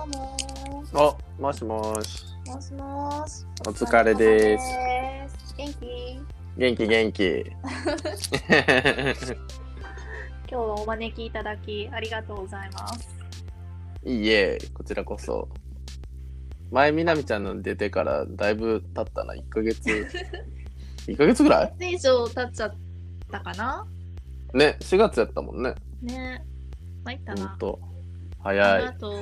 どうもー。お、もしもし。もしもし。お疲れです。元気？元気元気。今日はお招きいただきありがとうございます。いいえ、こちらこそ。前みなみちゃんの出てからだいぶ経ったな、1ヶ月ぐらい？1ヶ月以上経っちゃったかな？ね、4月やったもんね。ね、参ったな。ほんと早い。あと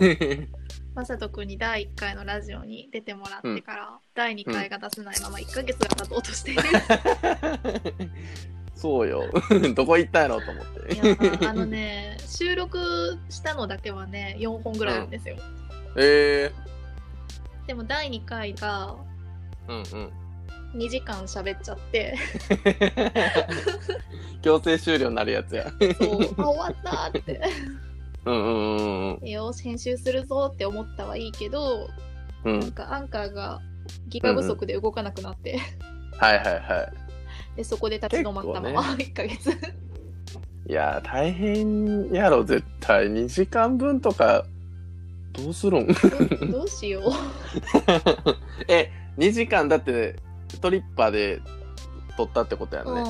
まさとくんに第1回のラジオに出てもらってから、第2回が出せないまま1ヶ月が経とうとしている。そうよ。どこ行ったやろうと思って。いや、収録したのだけはね、4本ぐらいあるんですよ。でも第2回が2時間喋っちゃって強制終了になるやつや。そう、あ、終わったーってよし編集するぞって思ったはいいけど、なんかアンカーがギガ不足で動かなくなってはいはいはい、でそこで立ち止まったまま1ヶ月、ね、いや大変やろ絶対。2時間分とかどうするん？どうしよう。2時間だってトリッパーで撮ったってことやんね、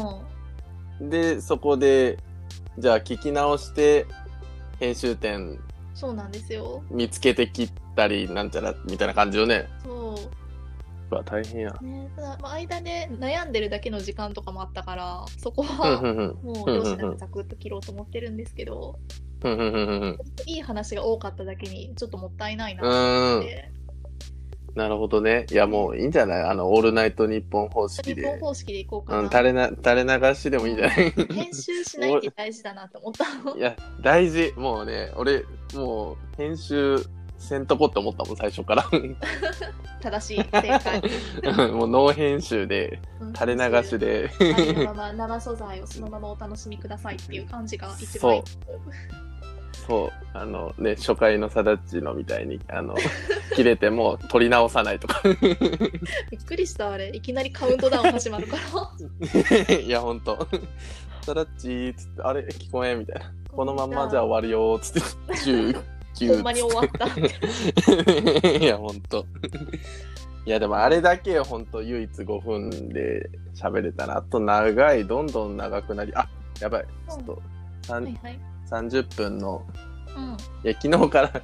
でそこでじゃあ聞き直して編集点そうなんですよ見つけて切ったりなんちゃらみたいな感じよね。そうわ大変や、ね、ただ、まあ、間で悩んでるだけの時間とかもあったから、そこはもう両親でザクッと切ろうと思ってるんですけど、いい話が多かっただけにちょっともったいないなと思って。なるほどね。いやもういいんじゃない、あのオールナイトニッポン方式で、いこうかな、垂れ流しでもいいんじゃない、編集しないって大事だなと思ったの。いや大事、もうね俺もう編集せんとこって思ったもん最初から正しい正解もうノー編集で垂れ流しで生素材をそのままお楽しみくださいっていう感じが一番いい。そうあのね、初回のサダッチのみたいに切れても取り直さないとかびっくりした。あれいきなりカウントダウン始まるからいやほんとサダッチつってあれ聞こえんみたいな、このまんまじゃあ終わるよつってほんまに終わったいやほんと、いやでもあれだけほんと唯一5分で喋れたな。あと長い、どんどん長くなり、あやばいちょっと30分の、いや昨日から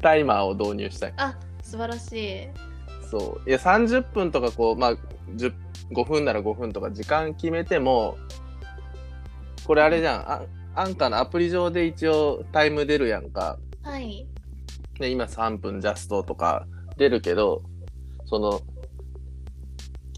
タイマーを導入したい。あ、素晴らしい。そういや30分とかこう、まあ、5分なら5分とか時間決めても、これあれじゃん、アンカーのアプリ上で一応タイム出るやんか、はい、で今3分ジャストとか出るけど、その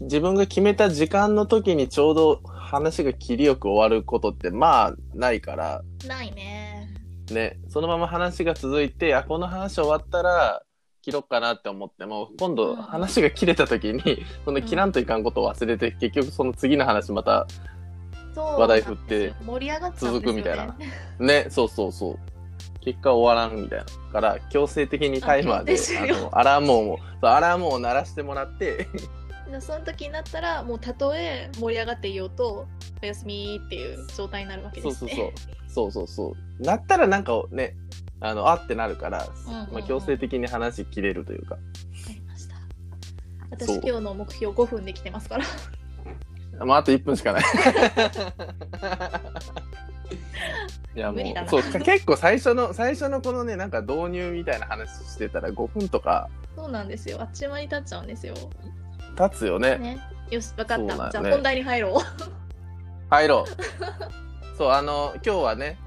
自分が決めた時間の時にちょうど話が切りよく終わることってまあないから。ないね。ね、そのまま話が続いて、あこの話終わったら切ろうかなって思っても、今度話が切れた時にその切らんといかんことを忘れて、結局その次の話また話題振って続くみたいな。ね、そうそうそう。結果終わらんみたいなから強制的にタイマーでアラームを鳴らしてもらって。その時になったらもうたとえ盛り上がっていようとおやすみっていう状態になるわけですね。そうなったらなんかねあってなるから、まあ、強制的に話切れるというか。わかりました。私今日の目標5分できてますからまああと1分しかないいやもうそう結構最初のこのねなんか導入みたいな話してたら5分とかそうなんですよ、あっちまに立っちゃうんですよ。立つよ ね。よし分かった、ね、じゃあ本題に入ろうそう今日はね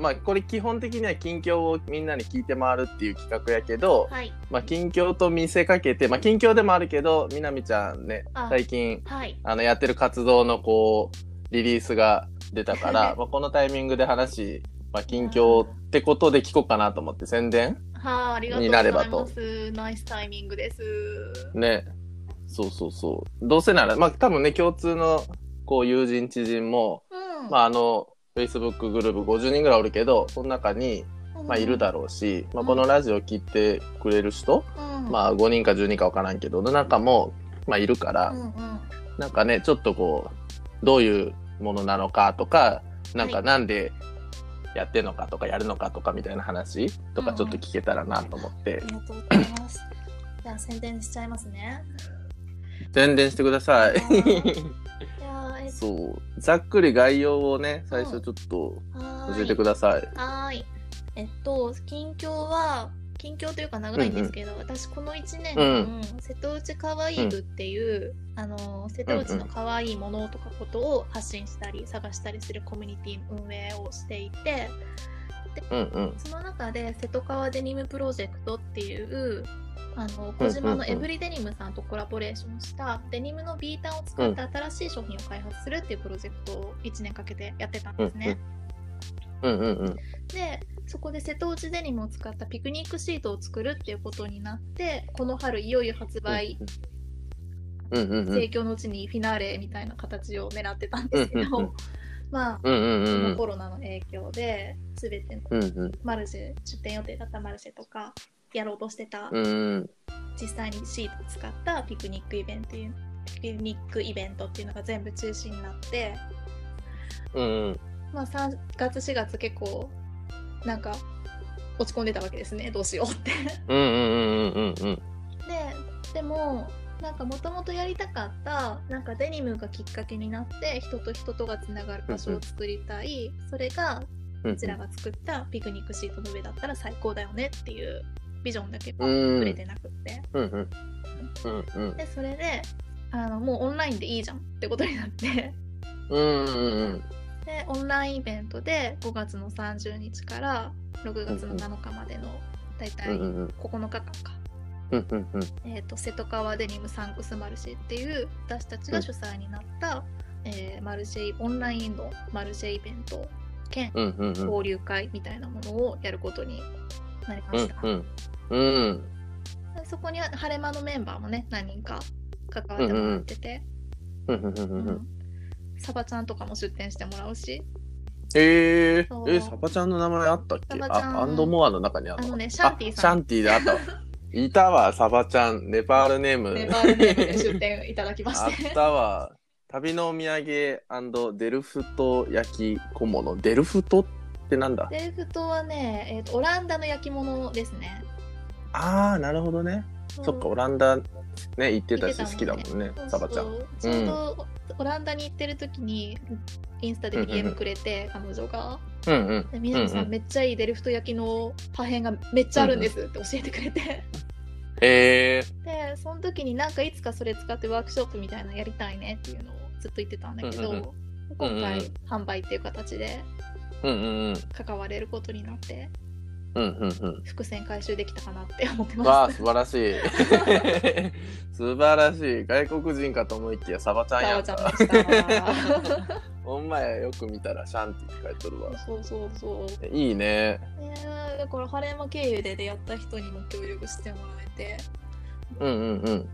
まあ、これ基本的には近況をみんなに聞いて回るっていう企画やけど、はい、まあ、近況と見せかけて、まあ、近況でもあるけどみなみちゃんね最近、はい、やってる活動のこうリリースが出たからまあこのタイミングで話、まあ、近況ってことで聞こうかなと思って宣伝になればと。ありがとうございます。ナイスタイミングですね。そうどうせならまあ多分ね共通のこう友人知人も、まあFacebook グループ50人ぐらいおるけど、その中に、まあ、いるだろうし、まあ、このラジオ聞いてくれる人、まあ5人か10人か分からんけどの中も、まあ、いるから、なんかねちょっとこうどういうものなのかとか、なんかなんでやってんのかとかやるのかとかみたいな話とかちょっと聞けたらなと思って、うん、ありがとうございます。じゃあ宣伝しちゃいますね。宣伝してください。そうざっくり概要をね最初ちょっと教えてください。はい、近況というか長いんですけど、うんうん、私この1年間、うん、瀬戸内かわいい部っていう、うん、瀬戸内のかわいいものとかことを発信したり探したりするコミュニティ運営をしていて、で、うんうん、その中で瀬戸川デニムプロジェクトっていう小島のエブリデニムさんとコラボレーションしたデニムのビーターを使った新しい商品を開発するっていうプロジェクトを1年かけてやってたんですね、うんうんうん、でそこで瀬戸内デニムを使ったピクニックシートを作るっていうことになって、この春いよいよ発売、うんうんうん、盛況のうちにフィナーレみたいな形を狙ってたんですけど、うんうんうん、まあ、うんうんうん、そのコロナの影響で全てのマルシェ、うんうん、出店予定だったマルシェとかやろうとしてた、うん、実際にシートを使ったピクニックイベントっていうのが全部中止になって、うん、まあ3月4月結構なんか落ち込んでたわけですね、どうしようってでもなんかもともとやりたかったなんかデニムがきっかけになって人と人とがつながる場所を作りたい、うんうん、それがうちらが作ったピクニックシートの上だったら最高だよねっていうビジョンだけは触れてなくって、うんうんうん、でそれでもうオンラインでいいじゃんってことになってうんうん、うん、でオンラインイベントで5月の30日から6月の7日までのだいたい9日間か、うんうんうん、瀬戸川デニムサンクスマルシェっていう私たちが主催になった、マルシェオンラインのマルシェイベント兼交流会みたいなものをやることになりました、うんうんうん、そこには晴れ間のメンバーもね何人か関わってもらってて、サバちゃんとかも出店してもらうし、サバちゃんの名前あったっけ？アンドモアの中にあったね、シャンティさん、シャンティであったいたわ、サバちゃんネパールネームで出店いただきましてあったわ。旅のお土産&デルフト焼き小物。デルフトってなんだ？デルフトはね、オランダの焼き物ですね。ああ、なるほどね。そっか、オランダね行ってたし、好きだもんね、サバちゃん。ちょうどオランダに行ってる時にインスタで DM くれて、うんうん、彼女が、うんうん、で南さん、うんうん、めっちゃいいデルフト焼きの破片がめっちゃあるんですって教えてくれて、うんうんでその時になんかいつかそれ使ってワークショップみたいなのやりたいねっていうのをずっと言ってたんだけど、うんうん、今回販売っていう形で関われることになって、うんうんうん、伏線回収できたかなって思ってます。わあ、素晴らしい素晴らしい。外国人かと思いきやサバちゃんやんか。サバちゃんでしたお前よく見たらシャンティって書いてるわ。そうそうそういいね。だから晴山経由で出会った人にも協力してもらえて、うんうんうん、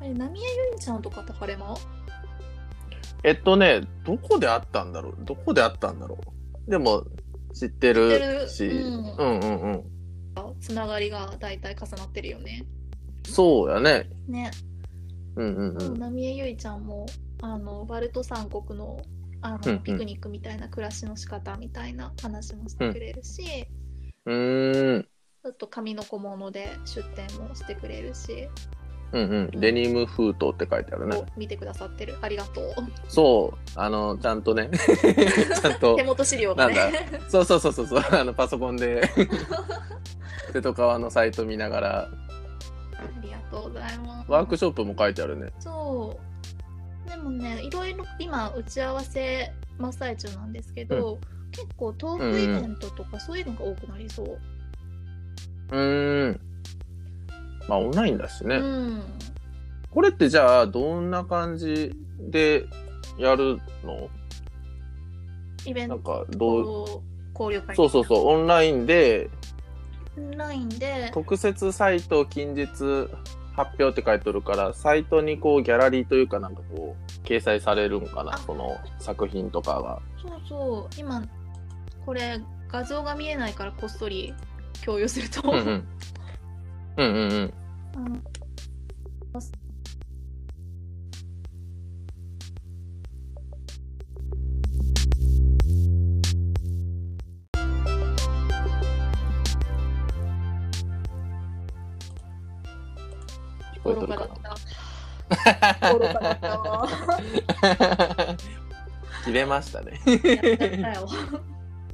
あれ浪江ゆりちゃんとかって晴山どこであったんだろうでも知ってるし、うん、うんうんうん、つながりがだいたい重なってるよね。そうやね。ね、うんうんうん、浪江ゆりちゃんもバルト三国のピクニックみたいな暮らしの仕方みたいな話もしてくれるし、ちょっと紙の小物で出店もしてくれるし、デニム封筒って書いてあるね。見てくださってる、ありがとう。そうちゃんとねちゃんと手元資料がね、なんだそうパソコンで瀬戸川のサイト見ながら。ありがとうございます。ワークショップも書いてあるね。そうでもね、いろいろ今打ち合わせ真っ最中なんですけど、うん、結構トークイベントとかそういうのが多くなりそう。まあオンラインだしね、うん、これってじゃあどんな感じでやるの？イベントなんか交流会、そうオンラインで特設サイト近日発表って書いてるから、サイトにこうギャラリーというかなんかこう掲載されるんかな、その作品とかが。そうそう、今これ画像が見えないからこっそり共有すると、うんうん、うんうんうん、覚えとるかな。愚かだったわ。切れましたね。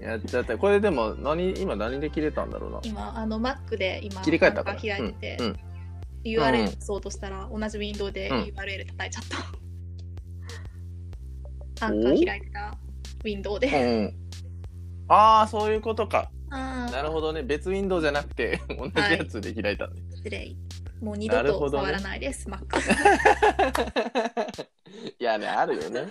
やっちゃった。これでも今何で切れたんだろうな。今Mac で今切り替えたから開いて、うんうん、URL をそうとしたら、うん、同じウィンドウで URL 叩いちゃった。うんアンカー開いたウィンドウで、うん、ああそういうことか。なるほどね、別ウィンドウじゃなくて同じやつで開いた、ね、はい、失礼、もう二度と触らないです、ね、Mac いやね、あるよね。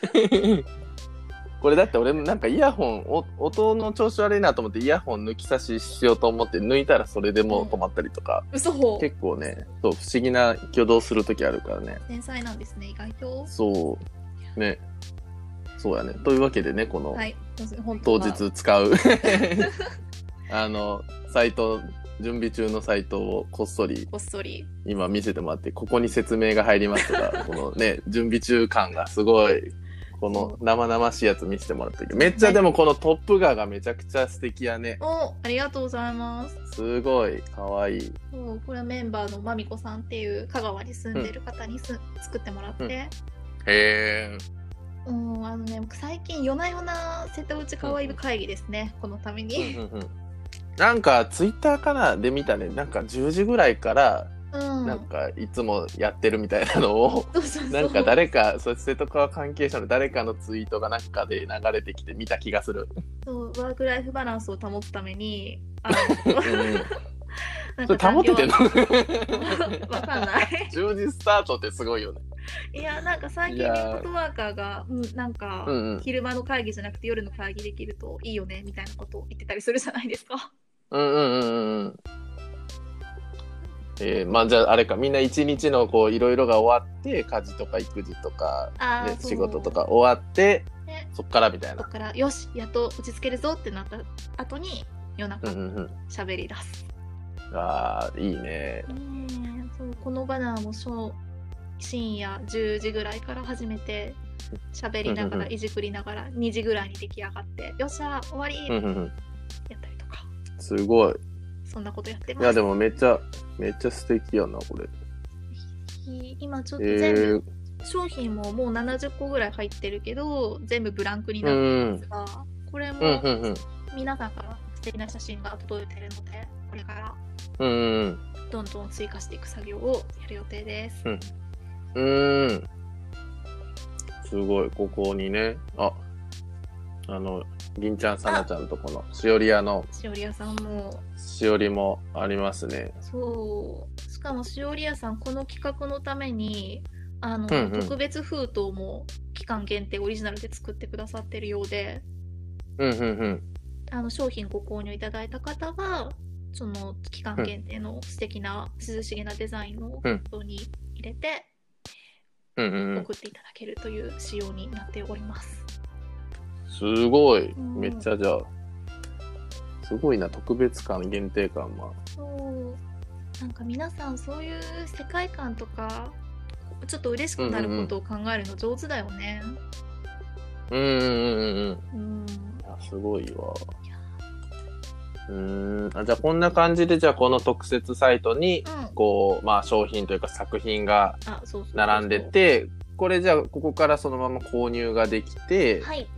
これだって俺もなんかイヤホン音の調子悪いなと思ってイヤホン抜き差ししようと思って抜いたらそれでもう止まったりとか、うん、嘘、結構ね、そう不思議な挙動するときあるからね。繊細なんですね、意外と。そうね、そうやね。というわけでね、この当日使う、サイト、準備中のサイトをこっそり今見せてもらって、ここに説明が入りますとかこのね準備中感がすごい、この生々しいやつ見せてもらったけど、めっちゃでもこのトップガーがめちゃくちゃ素敵やね。お、ありがとうございます。すごいかわいい。そう、これはメンバーのまみこさんっていう香川に住んでる方に作ってもらって、うん、へえ。うん、ね、最近夜な夜な瀬戸内かわいい会議ですね、うん、このために、うんうん、なんかツイッターかなで見たね、なんか10時ぐらいから、うん、なんかいつもやってるみたいなのを、そうそうそう、なんか誰か瀬戸川関係者の誰かのツイートがなんかで流れてきて見た気がする。そう、ワークライフバランスを保つためになんか保ててんのわかんない。10時スタートってすごいよね。いや、なんか最近リモートワーカーがなんか昼間の会議じゃなくて夜の会議できるといいよねみたいなことを言ってたりするじゃないですか。うんうんうんうん。まあじゃああれか、みんな一日のこういろいろが終わって家事とか育児とか、ね、仕事とか終わって、ね、そっからみたいな。そっからよしやっと落ち着けるぞってなった後に夜中喋り出す。うんうんうん、ああいいね。そうこのバナーも深夜10時ぐらいから始めて喋りながらいじくりながら2時ぐらいに出来上がってよっしゃ終わりやったりとか、すごいそんなことやってます。いやでもめっちゃ素敵やなこれ。今ちょっと全部、商品ももう70個ぐらい入ってるけど全部ブランクになってますが、これも皆さんから素敵な写真が届いてるのでこれからどんどん追加していく作業をやる予定です。すごい、ここにね、銀ちゃんさなちゃんとこのしおり屋のしおり屋さんもしおりもありますね。そう、しかもしおり屋さんこの企画のために特別封筒も期間限定オリジナルで作ってくださってるようで、うんうんうん、商品ご購入いただいた方はその期間限定の素敵な涼しげなデザインの封筒に入れて送っていただけるという仕様になっております。すごい、めっちゃじゃあすごいな、特別感限定感は。そう、なんか皆さんそういう世界観とかちょっと嬉しくなることを考えるの上手だよね。すごいわ。じゃあこんな感じで、じゃあこの特設サイトにこう、まあ、商品というか作品が並んでて、これじゃあここからそのまま購入ができて、はい、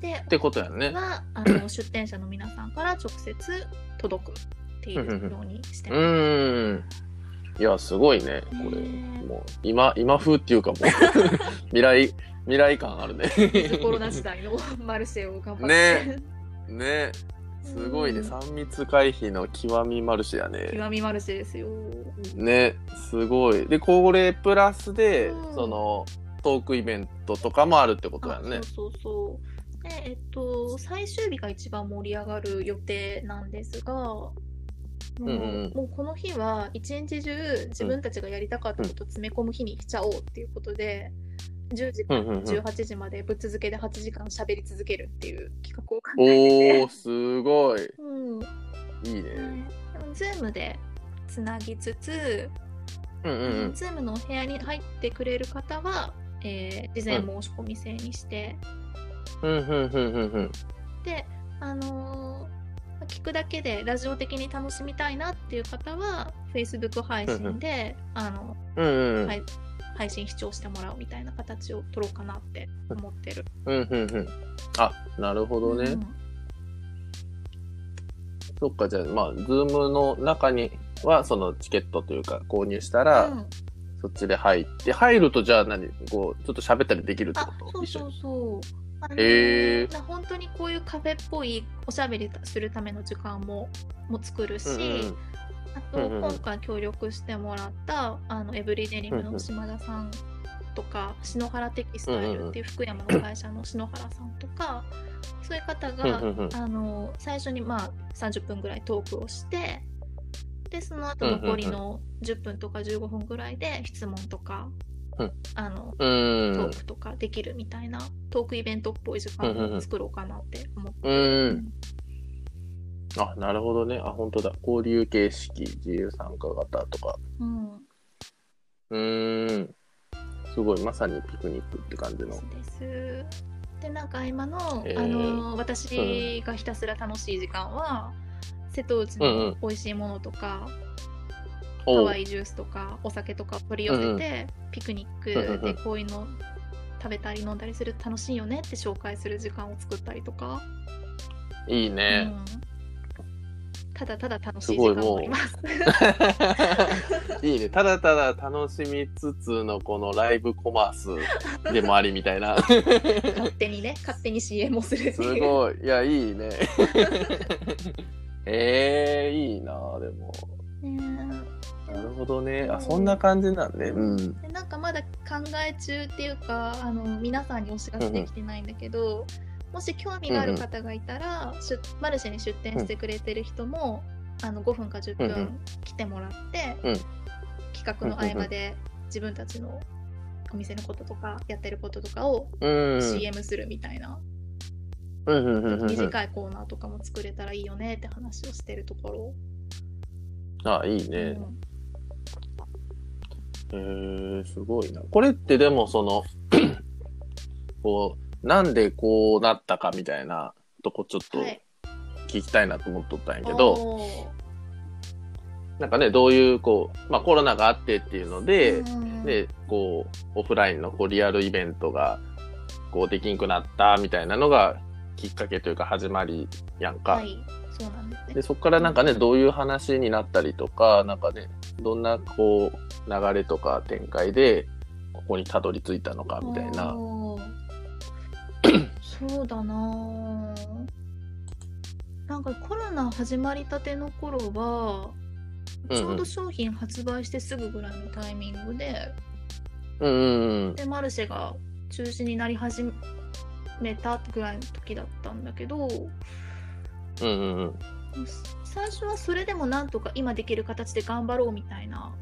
でってことやね。は出店者の皆さんから直接届くっていうようにしてます。いやすごいねこれ、もう今風っていうかもう未来感あるね。コロナ時代のマルシェを頑張ってね。すごいね、3密回避の極みマルシェやね。極みマルシェですよね。すごい。でこれプラスで、そのトークイベントとかもあるってことだよね。そうで最終日が一番盛り上がる予定なんですが、もうこの日は一日中自分たちがやりたかったことを詰め込む日にしちゃおうっていうことで、10時から18時までぶっ続けで8時間喋り続けるっていう企画を考えてて、おーすごい、いいね。Zoom でつなぎつつ、Zoom のお部屋に入ってくれる方は、事前申し込み制にして、で聞くだけでラジオ的に楽しみたいなっていう方は Facebook 配信で、うんうん、はい、配信視聴してもらうみたいな形を取ろうかなって思ってる。うんうんうん。あ、なるほどね。うん、そっか、じゃあまあ Zoom の中にはそのチケットというか購入したら、うん、そっちで入って入るとじゃあ何こうちょっと喋ったりできるってこと？あ、そうそうそう。本当にこういうカフェっぽいおしゃべりするための時間 も作るし、うんうん、あと、うんうん、今回協力してもらったエブリデニムの島田さんとか、うんうん、篠原テキスタイルっていう福山の会社の篠原さんとか、うんうん、そういう方が、うんうん、最初に、まあ、30分ぐらいトークをしてでその後残りの10分とか15分ぐらいで質問とかトークとかできるみたいなトークイベントっぽい時間を作ろうかなって思って、うん、あ、なるほどね。あ、本当だ、交流形式自由参加型とか、うん、すごいまさにピクニックって感じのです。でなんか今 の、私がひたすら楽しい時間は、うん、瀬戸内の美味しいものとか、うんうん、ハワイジュースとかお酒とか取り寄せて、うんうん、ピクニックでこういうの食べたり飲んだりすると楽しいよねって紹介する時間を作ったりとか。いいね、うん、ただただ楽しい時間もあります。いいね、ただただ楽しみつつのこのライブコマースでもありみたいな。勝手にね、勝手に CM をするっていう。すごい、いや、いいね。いいな。でもね、なるほどね。あ、そんな感じなんね、うん、でなんかまだ考え中っていうか、皆さんにお知らせできてないんだけど、うん、もし興味がある方がいたら、うん、マルシェに出店してくれてる人も、うん、5分か10分来てもらって、うん、企画の合間で自分たちのお店のこととかやってることとかを CM するみたいな、うんうん、短いコーナーとかも作れたらいいよねって話をしてるところ。あ、いいね、うん、すごいな。これってでもそのこうなんでこうなったかみたいなとこちょっと聞きたいなと思っとったんやけど、はい、なんかね、どういうこう、まあ、コロナがあってっていうので、うん、でこうオフラインのこうリアルイベントがこうできんくなったみたいなのがきっかけというか始まりやんか、はい、そうなんですね。でそこからなんかね、どういう話になったりとか、なんかね、どんなこう流れとか展開でここにたどり着いたのかみたいな。そうだな。なんかコロナ始まりたての頃は、ちょうど商品発売してすぐぐらいのタイミングで、うんうん、でマルシェが中止になり始めたぐらいの時だったんだけど。うんうんうん、最初はそれでもなんとか今できる形で頑張ろうみたいな、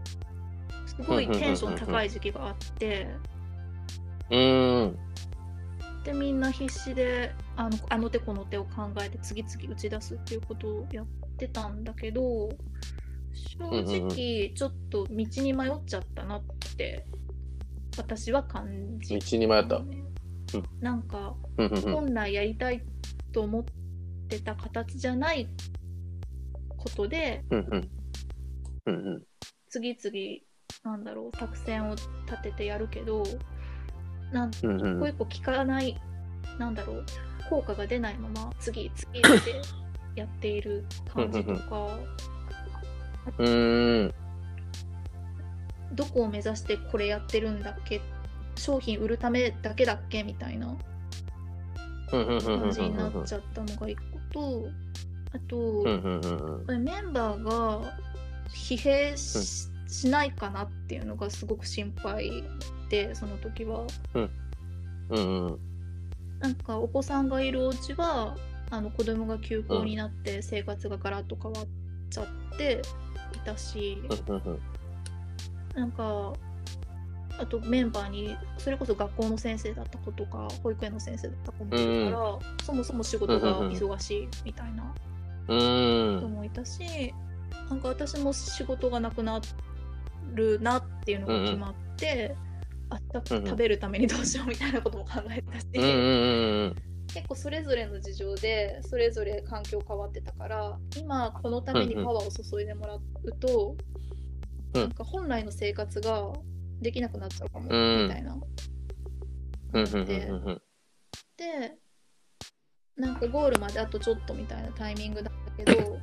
すごいテンション高い時期があって、うんうんうん、でみんな必死であの手この手を考えて次々打ち出すっていうことをやってたんだけど、正直ちょっと道に迷っちゃったなって私は感じ、ね、道に迷った、うん、なんか、うんうんうん、本来やりたいと思って出た形じゃないことで、うんうんうんうん、次々なんだろう作戦を立ててやるけど、一個一個効かない、なんだろう効果が出ないまま次々ってやっている感じとか、うんうんうん、どこを目指してこれやってるんだっけ、商品売るためだけだっけみたいな感じになっちゃったのが一個と、あとメンバーが疲弊 しないかなっていうのがすごく心配で、その時は、うんうんうん、なんかお子さんがいるお家は子供が休校になって生活がガラッと変わっちゃっていたし、なんかあとメンバーにそれこそ学校の先生だった子とか保育園の先生だった子もいるから、うん、そもそも仕事が忙しいみたいな人もいたし、なんか私も仕事がなくなるなっていうのが決まって、明日食べるためにどうしようみたいなことも考えたし、結構それぞれの事情でそれぞれ環境変わってたから、今このためにパワーを注いでもらうと、うんうん、なんか本来の生活ができなくなっちゃうかも、うん、みたいな、うん、でなんかゴールまであとちょっとみたいなタイミングだったけど、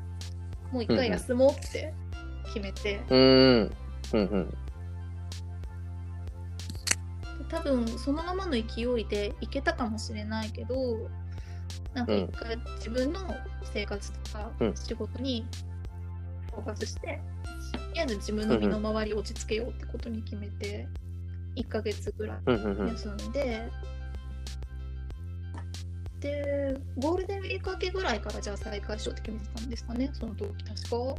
もう一回休もうって決めて、うんうんうん、多分そのままの勢いでいけたかもしれないけど、なんか一回自分の生活とか仕事にフォーカスして、うん、とりあえず自分の身の回りを落ち着けようってことに決めて1ヶ月ぐらい休んで、でゴールデンウィーク明けぐらいからじゃあ再開しようって決めてたんですかね、その時確か。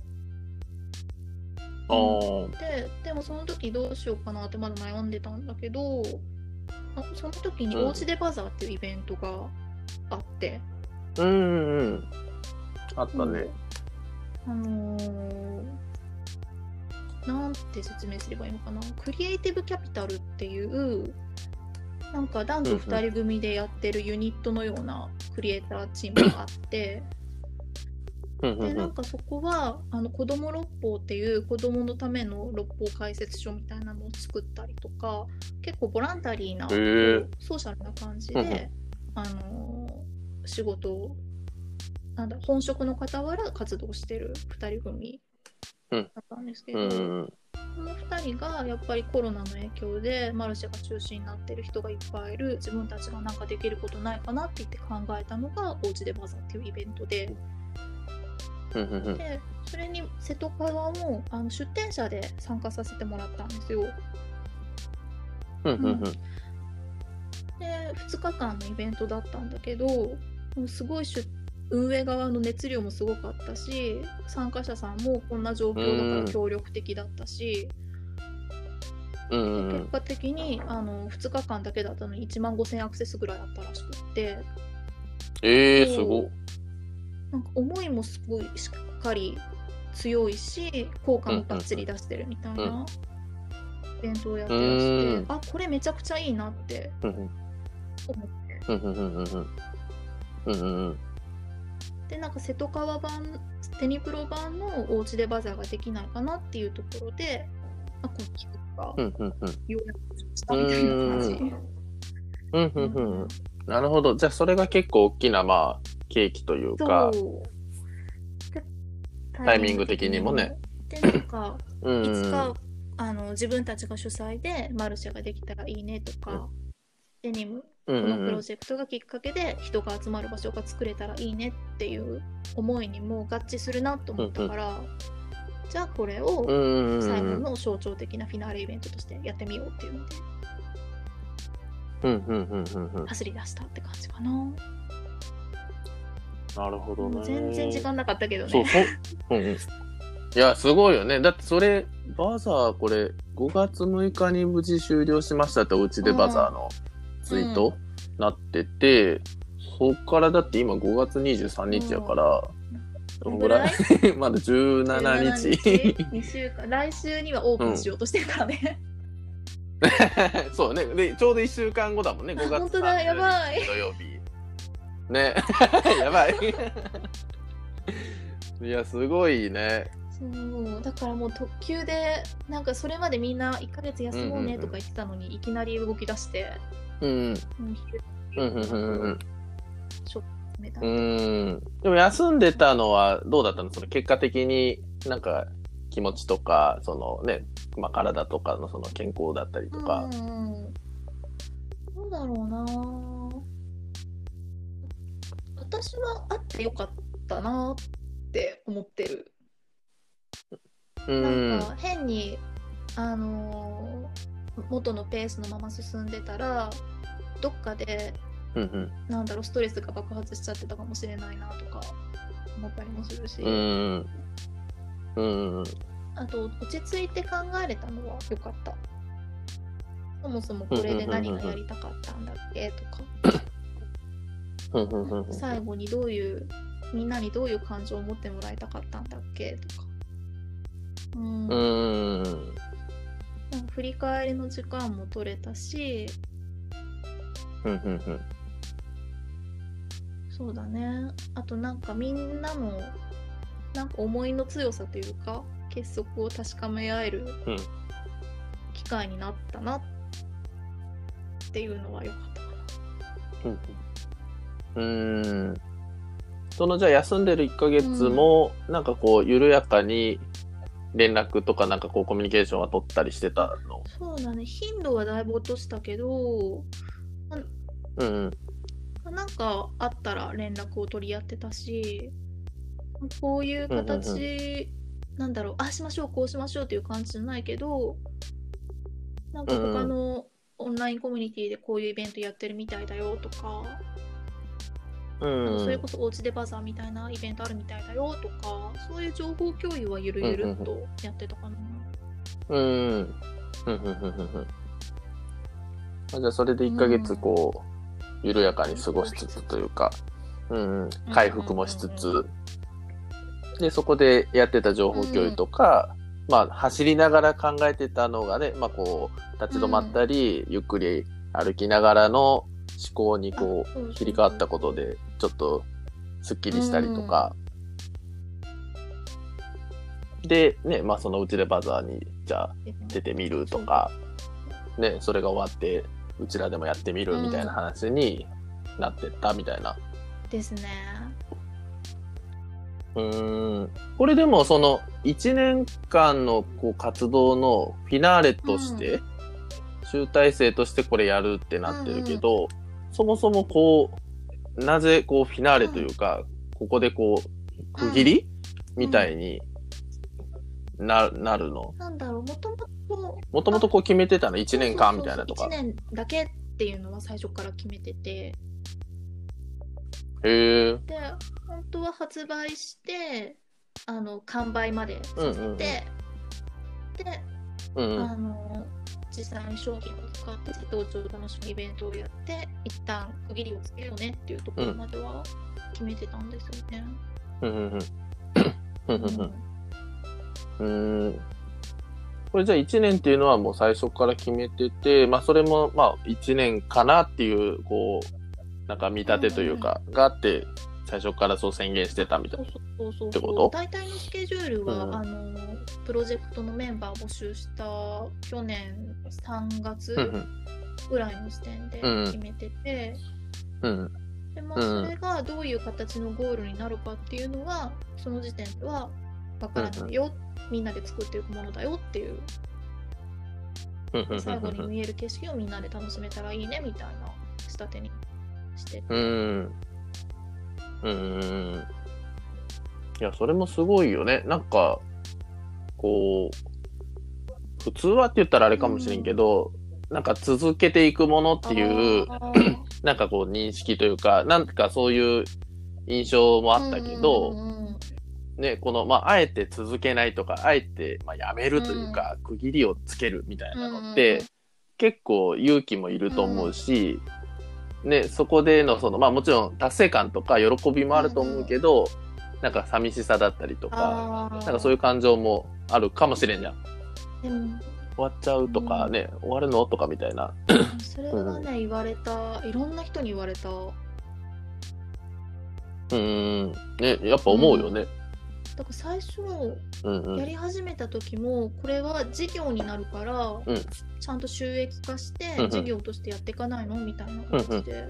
でもその時どうしようかなってまだ悩んでたんだけど、その時におうちでバザーっていうイベントがあって、うん、うんうんあったね、なんて説明すればいいのかな、クリエイティブキャピタルっていうなんか男女2人組でやってるユニットのようなクリエイターチームがあってで、なんかそこは子ども六法っていう子どものための六法解説書みたいなのを作ったりとか、結構ボランタリーな、ソーシャルな感じで、仕事を本職の傍ら活動してる2人組だったんですけど、この2人がやっぱりコロナの影響でマルシェが中止になってる人がいっぱいいる、自分たちがなんかできることないかなって言って考えたのがおうちでバザーっていうイベントで。でそれに瀬戸川も出展者で参加させてもらったんですよ、で2日間のイベントだったんだけど、すごい運営側の熱量もすごかったし、参加者さんもこんな状況だから協力的だったし、結果的に2日間だけだったのに15,000アクセスぐらいあったらしくって、すごっ。なんか思いもすごいしっかり強いし、効果もバッチリ出してるみたいなイベントをやってらして、あ、これめちゃくちゃいいなって思って、でなんか瀬戸川版テニプロ版のおうちでバザーができないかなっていうところで、あ、この企画がようやくしたみたいな感じ。なるほど。じゃあそれが結構大きな契機というか、タイミング的にもね。でなんかいつか自分たちが主催でマルシェができたらいいねとか、デニムこのプロジェクトがきっかけで人が集まる場所が作れたらいいねっていう思いにも合致するなと思ったから、じゃあこれを最後の象徴的なフィナーレイベントとしてやってみようっていうので、走り出したって感じかな。なるほどね。全然時間なかったけどね。いやすごいよね。だってそれバザーこれ5月6日に無事終了しましたっておうちでバザーのツイートなってて、そっからだって今5月23日やから、ぐらいまだ17日2週間、来週にはオープンしようとしてるからね。そうね。でちょうど1週間後だもんね。5月30日土曜日。ね、やばい。いやすごいね。そうだからもう特急でなんかそれまでみんな1ヶ月休もうねとか言ってたのに、いきなり動き出して、でも休んでたのはどうだったの？その結果的になんか気持ちとかそのね、体とかのその健康だったりとか。どうだろうな。私はあってよかったなって思ってる。なんか変に、元のペースのまま進んでたらどっかで、なんだろう、ストレスが爆発しちゃってたかもしれないなとか思ったりもするし、あと落ち着いて考えれたのはよかった。そもそもこれで何がやりたかったんだっけとか、最後にみんなにどういう感情を持ってもらいたかったんだっけとか、なんか振り返りの時間も取れたし、そうだね。あとなんかみんなのなんか思いの強さというか結束を確かめ合える機会になったなっていうのは良かったかな。うん、そのじゃあ休んでる1ヶ月もなんかこう緩やかに連絡とかなんかこうコミュニケーションは取ったりしてたの？そうだね、頻度はだいぶ落としたけど、なんかあったら連絡を取り合ってたし、こういう形、なんだろう、あしましょうこうしましょうっていう感じじゃないけど、なんか他のオンラインコミュニティでこういうイベントやってるみたいだよとか、それこそおうちでバザーみたいなイベントあるみたいだよとか、そういう情報共有はゆるゆるっとやってたかな。じゃあそれで1ヶ月こう、緩やかに過ごしつつというか、回復もしつつ、でそこでやってた情報共有とか、走りながら考えてたのがね、こう立ち止まったり、ゆっくり歩きながらの思考にこう切り替わったことでちょっとすっきりしたりとか、でね、そのうちでバザーにじゃあ出てみるとか、ね、それが終わってうちらでもやってみるみたいな話になってったみたいな。ですね。これでもその1年間のこう活動のフィナーレとして、集大成としてこれやるってなってるけど、そもそもこうなぜこうフィナーレというか、ここでこう区切り、みたいに なるの？なんだろう、もともとこう決めてたの1年間みたいなとか。そうそうそう、1年だけっていうのは最初から決めてて。で、本当は発売して、完売までさせて、で、実際に商品を使って瀬戸内を楽しむイベントをやって、一旦区切りをつけようねっていうところまでは決めてたんですよね。これじゃあ1年っていうのはもう最初から決めてて、それも1年かなっていう、こう、なんか見立てというか、があって、最初からそう宣言してたみたいな。ってこと？大体のスケジュールは、プロジェクトのメンバー募集した去年3月ぐらいの時点で決めてて、でそれがどういう形のゴールになるかっていうのはその時点では分からないよ、みんなで作っていくものだよっていう、最後に見える景色をみんなで楽しめたらいいねみたいな仕立てにして。いや、それもすごいよね。なんかこう普通はって言ったらあれかもしれんけど、なんか続けていくものっていうなんかこう認識というか、なんかそういう印象もあったけど、ね、このあえて続けないとか、あえてやめるというか、区切りをつけるみたいなのって、結構勇気もいると思うし、ね、そこでのそのもちろん達成感とか喜びもあると思うけど、なんか寂しさだったりとか、なんかそういう感情もあるかもしれんじゃん。終わっちゃうとかね、終わるのとかみたいな。それはね、言われた、いろんな人に言われた。ね、やっぱ思うよね。だから最初やり始めた時も、これは事業になるから、ちゃんと収益化して事業としてやっていかないのみたいな感じで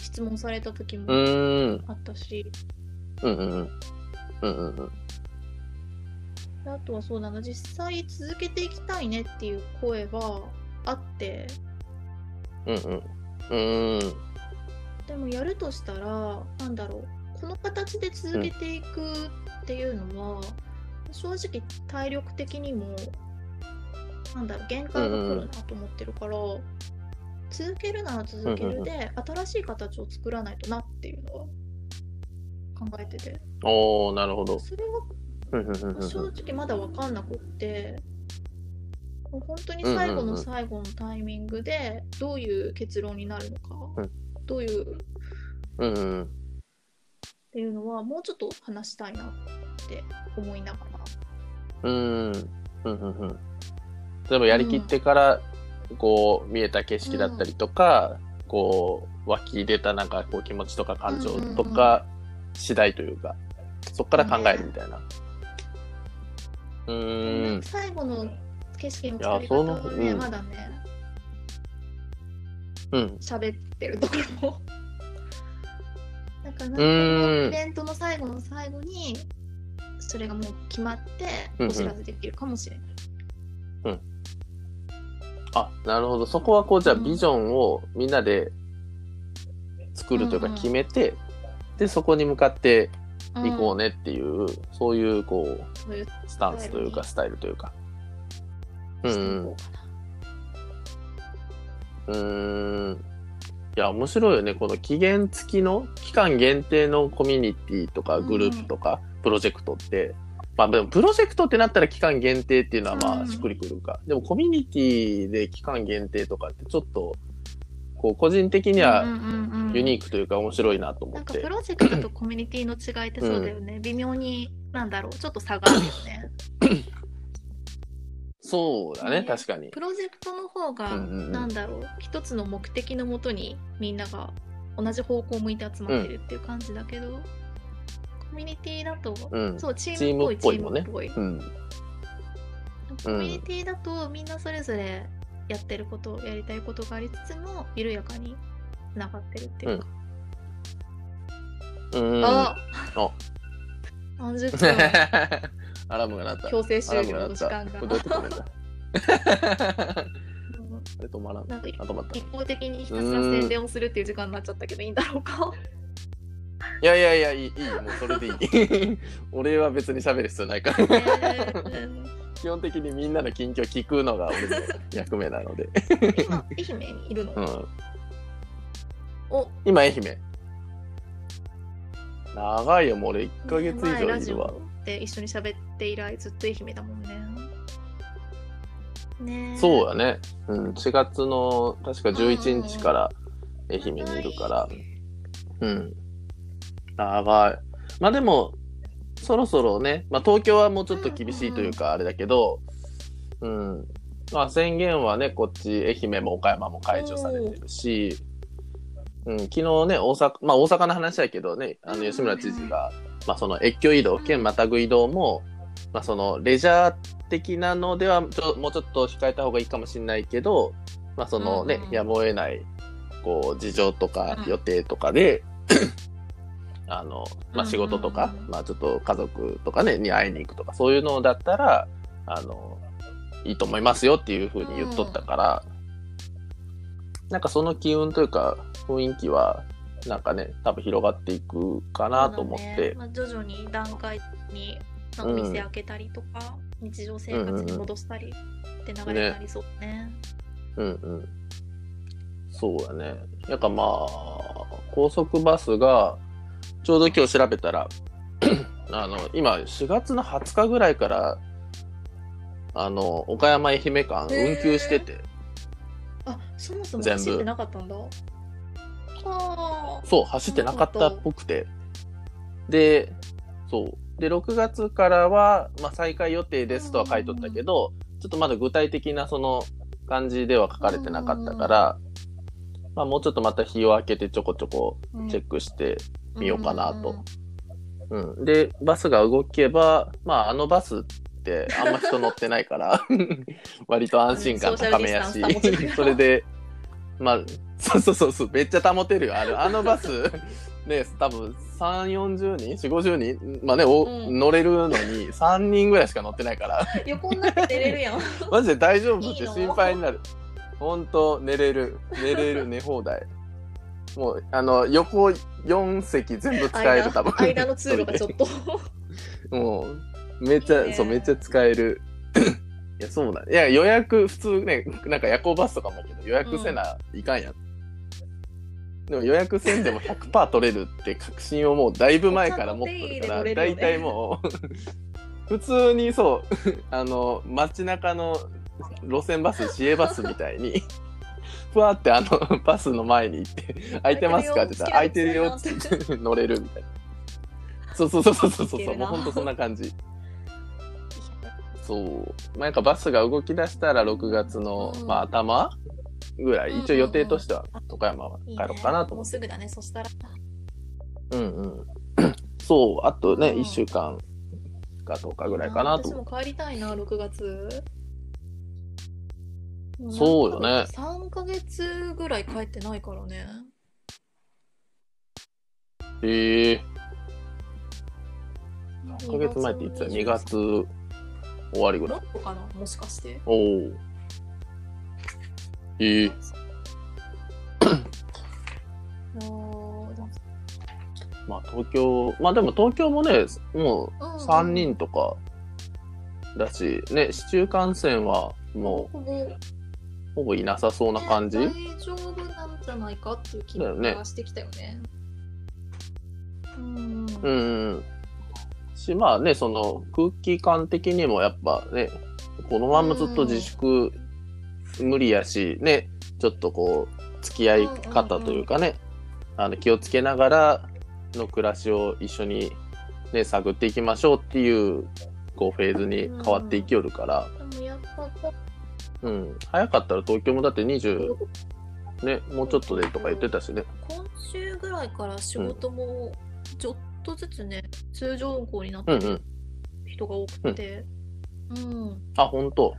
質問された時もあったし。あとはそうだな、実際続けていきたいねっていう声はあって、でもやるとしたら、なんだろう、この形で続けていくっていうのは、正直体力的にもなんだろう、限界が来るなと思ってるから、続けるなら続けるで、新しい形を作らないとなっていうのは考えてて。なるほど。それは正直まだ分かんなくって、もう本当に最後の最後のタイミングでどういう結論になるのか、どういう、っていうのはもうちょっと話したいなって思いながら、例えばやりきってからこう見えた景色だったりとか、こう湧き出たなんかこう気持ちとか感情とか次第というか、そこから考えるみたいな。最後の景色の作り方はね、まだね、喋ってるところもだからなんかこのイベントの最後の最後にそれがもう決まってお知らせできるかもしれない。あ、なるほど。そこはこうじゃあビジョンをみんなで作るというか決めて、でそこに向かって行こうねっていう、そういうこうスタンスというかスタイルというか。いや面白いよね、この期限付きの期間限定のコミュニティとかグループとかプロジェクトって、まあでもプロジェクトってなったら期間限定っていうのはまあしっくりくるか、でもコミュニティで期間限定とかってちょっとこう個人的にはユニークというか面白いなと思って、なんかプロジェクトとコミュニティの違いってそうだよね、微妙になんだろうちょっと差があるよねそうだね、確かにプロジェクトの方がなんだろう、一つの目的のもとにみんなが同じ方向を向いて集まってるっていう感じだけど、コミュニティだと、そうチームっぽいチームっぽい、コミュニティだとみんなそれぞれやってることやりたいことがありつつも緩やかにつながってるっていうか、30分アラームが鳴った強制終了の時間がどうやって止めたあれ止まらん、なんか一方的にひたすら宣伝をするっていう時間になっちゃったけどいいんだろうかいやいやいや、いいもうそれでいい俺は別に喋る必要ないから基本的にみんなの近況聞くのが俺の役目なので今愛媛にいるの、今愛媛長いよ、もう俺1ヶ月以上いるわ。で一緒に喋って以来ずっと愛媛だもんね。ね。そうだね。4月の確か11日から愛媛にいるから。長い。まあでもそろそろね、まあ東京はもうちょっと厳しいというかあれだけど、まあ宣言はねこっち愛媛も岡山も解除されてるし、昨日ね大阪の話だけどね、吉村知事が。まあ、その越境移動兼またぐ移動も、まあ、そのレジャー的なのではもうちょっと控えた方がいいかもしれないけど、まあそのね、やむを得ないこう事情とか予定とかで、まあ、仕事とか、まあ、ちょっと家族とか、ね、に会いに行くとかそういうのだったらいいと思いますよっていうふうに言っとったから、なんかその機運というか雰囲気はなんかね、多分広がっていくかなと思って、まあ、徐々に段階にお店開けたりとか、日常生活に戻したりって流れになりそうね。そうだね。なんかまあ高速バスがちょうど今日調べたら今4月の20日ぐらいから岡山愛媛間運休してて、あ、そもそも走ってなかったんだ。そう走ってなかったっぽくて、でそうで6月からは、まあ、再開予定ですとは書いとったけど、ちょっとまだ具体的なその感じでは書かれてなかったから、まあ、もうちょっとまた日を明けてちょこちょこチェックしてみようかなと、でバスが動けば、まあ、バスってあんま人乗ってないから割と安心感高めやしそれでまあそうめっちゃ保てるよ。バスね、多分40人、50人、まあね、乗れるのに3人ぐらいしか乗ってないから横になって寝れるやんマジで大丈夫って心配になる。ほんと寝れる寝放題もう横4席全部使える。多分間の通路がちょっともうめっちゃそうめっちゃ使えるいやそうだね。いや予約普通ね、なんか夜行バスとかもあるけど予約せないかんやん、でも予約せんでも 100% 取れるって確信をもうだいぶ前から持ってるから、だいたいもう普通にそう街中の路線バス市営バスみたいにふわってバスの前に行って空いてますかって言ったら空いてるよって乗れるみたいなそうもうほんとそんな感じ。そう、まあ、なんかバスが動き出したら6月の、まあ、頭ぐらい、一応予定としては岡山は帰ろうかなと思って。いい、ね、もうすぐだね、そしたら。うんうんそう、あとね、うん、1週間か10日ぐらいかなと。私も帰りたいな、6月。そうよね、3ヶ月ぐらい帰ってないからね。へえー、3ヶ月前って言ってたら2月終わりぐらいかな、もしかして。おお。へえまあ東京、まあでも東京もね、もう3人とかだし、うんうん、ね、市中感染はもうほぼいなさそうな感じ、ね、大丈夫なんじゃないかっていう気がしてきたよね。うんうん。し、まあね、その空気感的にもやっぱね、このままずっと自粛無理やし、ね、ちょっとこう付き合い方というかね、うんうんうん、気をつけながらの暮らしを一緒に、ね、探っていきましょうっていう、こうフェーズに変わっていきよるから、うん、でもやっぱうん、早かったら東京もだって20、ね、もうちょっとでとか言ってたしね。今週ぐらいから仕事もちょっとずつね、うん、通常運行になってる人が多くて、うん、うんうん、あ、本当、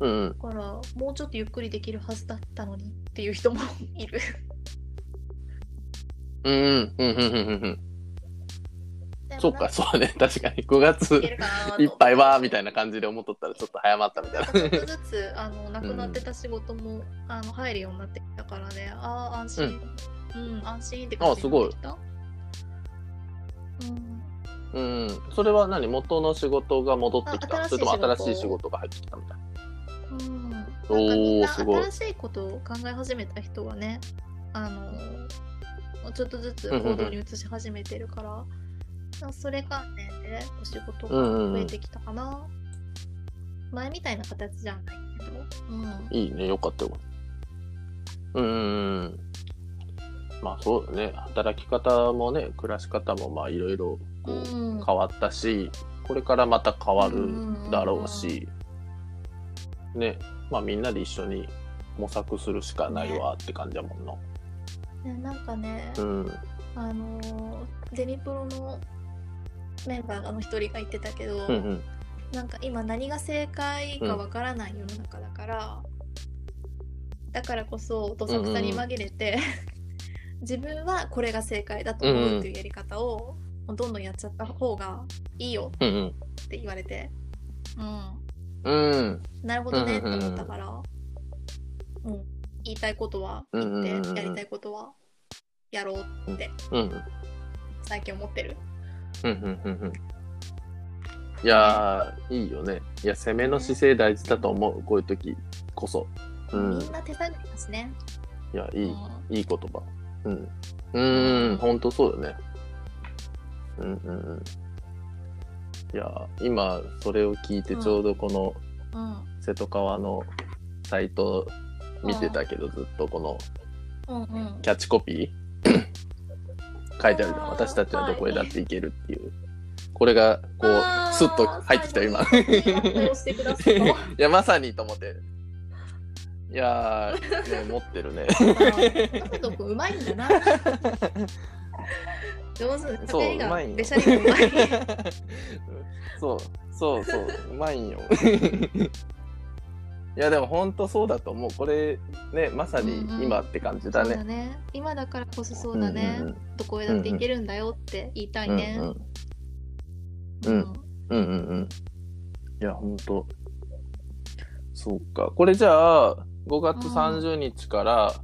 うんうん、だからもうちょっとゆっくりできるはずだったのにっていう人もいるうんうんうんうんうんうん。そうか、そうね、確かに5月いっぱいはみたいな感じで思っとったらちょっと早まったみたいな。ちょっとずつなくなってた仕事も、うん、入るようになってきたからね、ああ安心、うん、うん、安心って感じになってきた。あ、すごい。うん、うん、それは何、元の仕事が戻ってきた、それとも新しい仕事が入ってきたみたいな。うん、おお、すごい。新しいことを考え始めた人はね、ちょっとずつ行動に移し始めてるから。うんうんうん、それ関連でお仕事が増えてきたかな、うんうんうん、前みたいな形じゃないけど、うん、いいね、よかったよ。うん、まあそうだね、働き方もね、暮らし方もまあいろいろこう変わったし、これからまた変わるだろうし、うんうんうん、ね、まあみんなで一緒に模索するしかないわって感じやもんな、ね、なんかね、うん、ゼミプロのメンバーの一人が言ってたけど、うんうん、なんか今何が正解かわからない世の中だから、うん、だからこそどさくさに紛れて、うんうん、自分はこれが正解だと思うっていうやり方をどんどんやっちゃった方がいいよって言われて、うん、うんうん、なるほどねって思ったから、うんうん、言いたいことは言って、うんうん、やりたいことはやろうって、うんうん、最近思ってる。うんうんうんうん。いやー、いいよね。いや、攻めの姿勢大事だと思う、こういう時こそ、うん、みんな手探りですね。いや、いい言葉。うん、ほんとそうだね。うんうんうん。いや、今それを聞いてちょうどこの瀬戸川のサイト見てたけど、ずっとこのキャッチコピー書いてあるじゃん、私たちはどこへだって行けるっていう、これがこうスッと入ってきた今いやまさにと思って、いやー、ね、持ってるね。佐藤君うまいんだな上手、そううまいんよ、そううまいんよいやでも本当そうだと思う、これね、まさに今って感じだね、うんうん、そうだね、今だからこそそうだね、うんうん、どこへだって行けるんだよって言いたいね、うんうん、うんうん、うんうんうん、いや本当そうか。これじゃあ5月30日から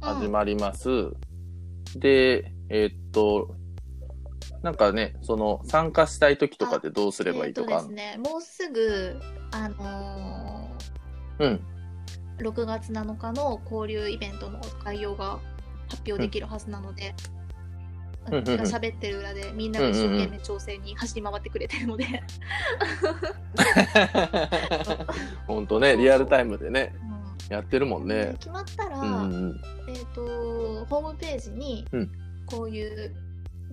始まります、うんうん、でなんかね、その参加したい時とかでどうすればいいとかですね、もうすぐうん、6月7日の交流イベントの概要が発表できるはずなので、うん、私が喋ってる裏でみんなが一生懸命調整に走り回ってくれてるのでほんとね、リアルタイムでね、うん、やってるもんね。決まったら、うん、ホームページにこういう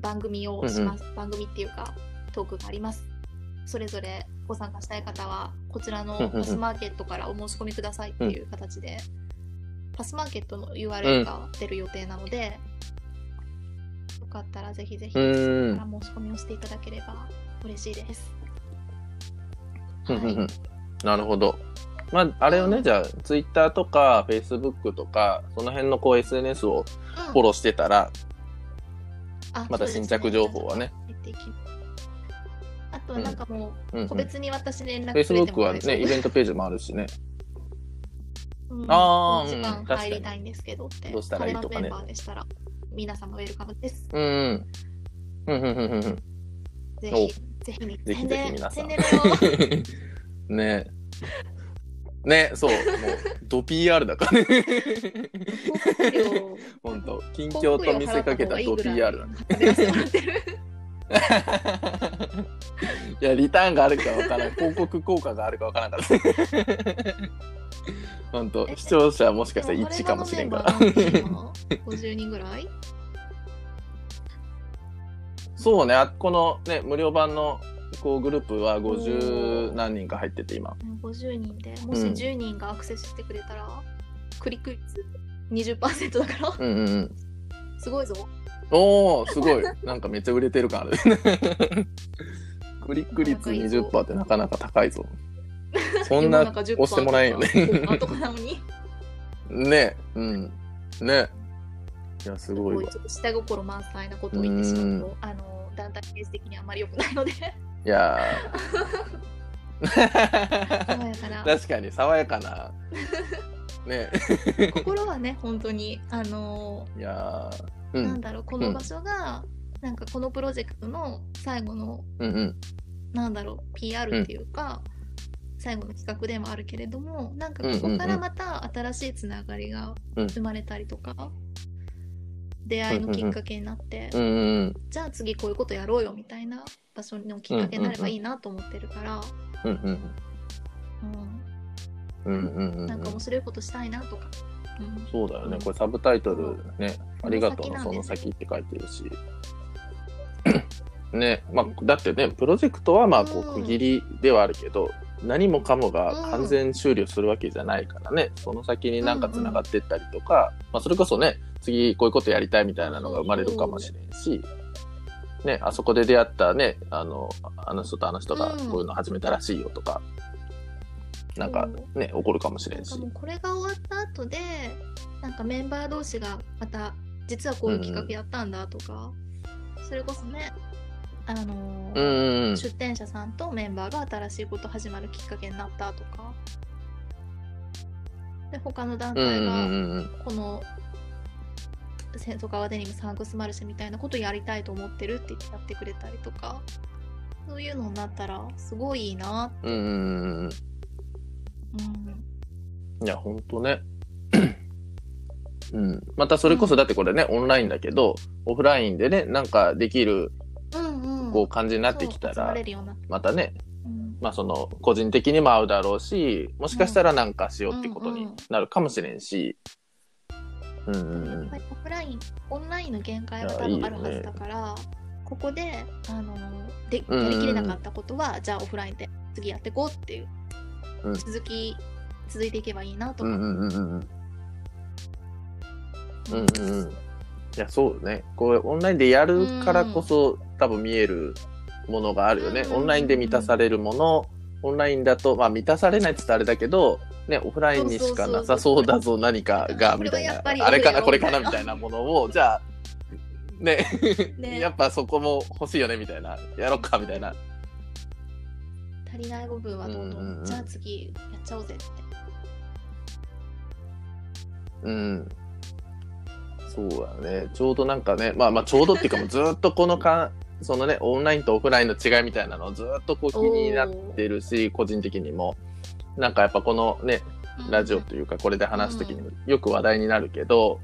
番組をします、うんうん、番組っていうかトークがあります、それぞれご参加したい方はこちらのマスマーケットからお申し込みくださいっていう形でパスマーケットの URL が出る予定なので、よかったらぜひぜひそこから申し込みをしていただければ嬉しいです。はい、なるほど。まあ、あれをね、じゃあ Twitter とか Facebook とかその辺のこう SNS をフォローしてたら、また新着情報はね。あとはなんかもう個別に私に連絡くれてもらえる。Facebook はね、イベントページもあるしね。ああ、一番入りたいんですけどって。どうしたらいいとかね。メンバーでしたら皆様ウェルカムです。うん。ぜひぜひぜひ皆さん。ねえねえ、そう、もうド PR だからね。本当近況と見せかけたド PR なんで。いやリターンがあるかわからない、広告効果があるかわからなかった。本当視聴者もしかしたら1かもしれんから。50人ぐらい？そうね、このね無料版のこうグループは50何人か入ってて今。50人で、もし10人がアクセスしてくれたら、クリック率 20% だから。うんうん。すごいぞ。おーすごい、なんかめっちゃ売れてる感ある。クリック率 20% ってなかなか高いぞ。そんな押してもらえんよね。あとかなのにね、うんね、いやすごいわ。ちょっと下心満載なことを言ってしまうと、団体形式的にあんまり良くないので。いや確かに爽やかなね。心はね本当にいやなんだろう、この場所が、なんかこのプロジェクトの最後の、なんだろう、PR っていうか、最後の企画でもあるけれども、なんかここからまた新しいつながりが生まれたりとか、出会いのきっかけになって、じゃあ次こういうことやろうよみたいな場所のきっかけになればいいなと思ってるから、なんか面白いことしたいなとか。うん、そうだよね、これサブタイトルね、ありがとうのその先って書いてるしね、まあ、だってねプロジェクトはまあこう区切りではあるけど、何もかもが完全終了するわけじゃないからね、その先になんかつながってったりとか、まあ、それこそね次こういうことやりたいみたいなのが生まれるかもしれんし、ね、あそこで出会ったねあの人とあの人がこういうの始めたらしいよとか。なんかね、起こるかもしれんし、これが終わった後でなんかメンバー同士がまた実はこういう企画やったんだとか、それこそね出展者さんとメンバーが新しいこと始まるきっかけになったとかで、他の団体がこの千束川デニムサンクスマルシェみたいなことやりたいと思ってるって言ってやってくれたりとか、そういうのになったらすごいいいなって。いや本当ね、またそれこそだってこれね、オンラインだけどオフラインでねなんかできるこう感じになってきたら、またね、まあその個人的にも合うだろうし、もしかしたらなんかしようってことになるかもしれんし、やっぱりオフラインオンラインの限界は多分あるはずだから、ここでやりきれなかったことはじゃあオフラインで次やってこうっていう続いていけばいいなと思う。いやそうね、これオンラインでやるからこそ、多分見えるものがあるよね、オンラインで満たされるもの、オンラインだと、まあ、満たされないって言ったらあれだけど、ね、オフラインにしかなさそうだぞ何かがみたいな、あれかなこれかなみたいなものをじゃあねやっぱそこも欲しいよねみたいな、やろっかみたいな。足りない部分はどんどん、じゃあ次やっちゃおうぜって。そうだね、ちょうどなんかね、まあちょうどっていうかもうずっとこのそのねオンラインとオフラインの違いみたいなのをずっとこう気になってるし、個人的にもなんかやっぱこのねラジオというかこれで話すときにもよく話題になるけど、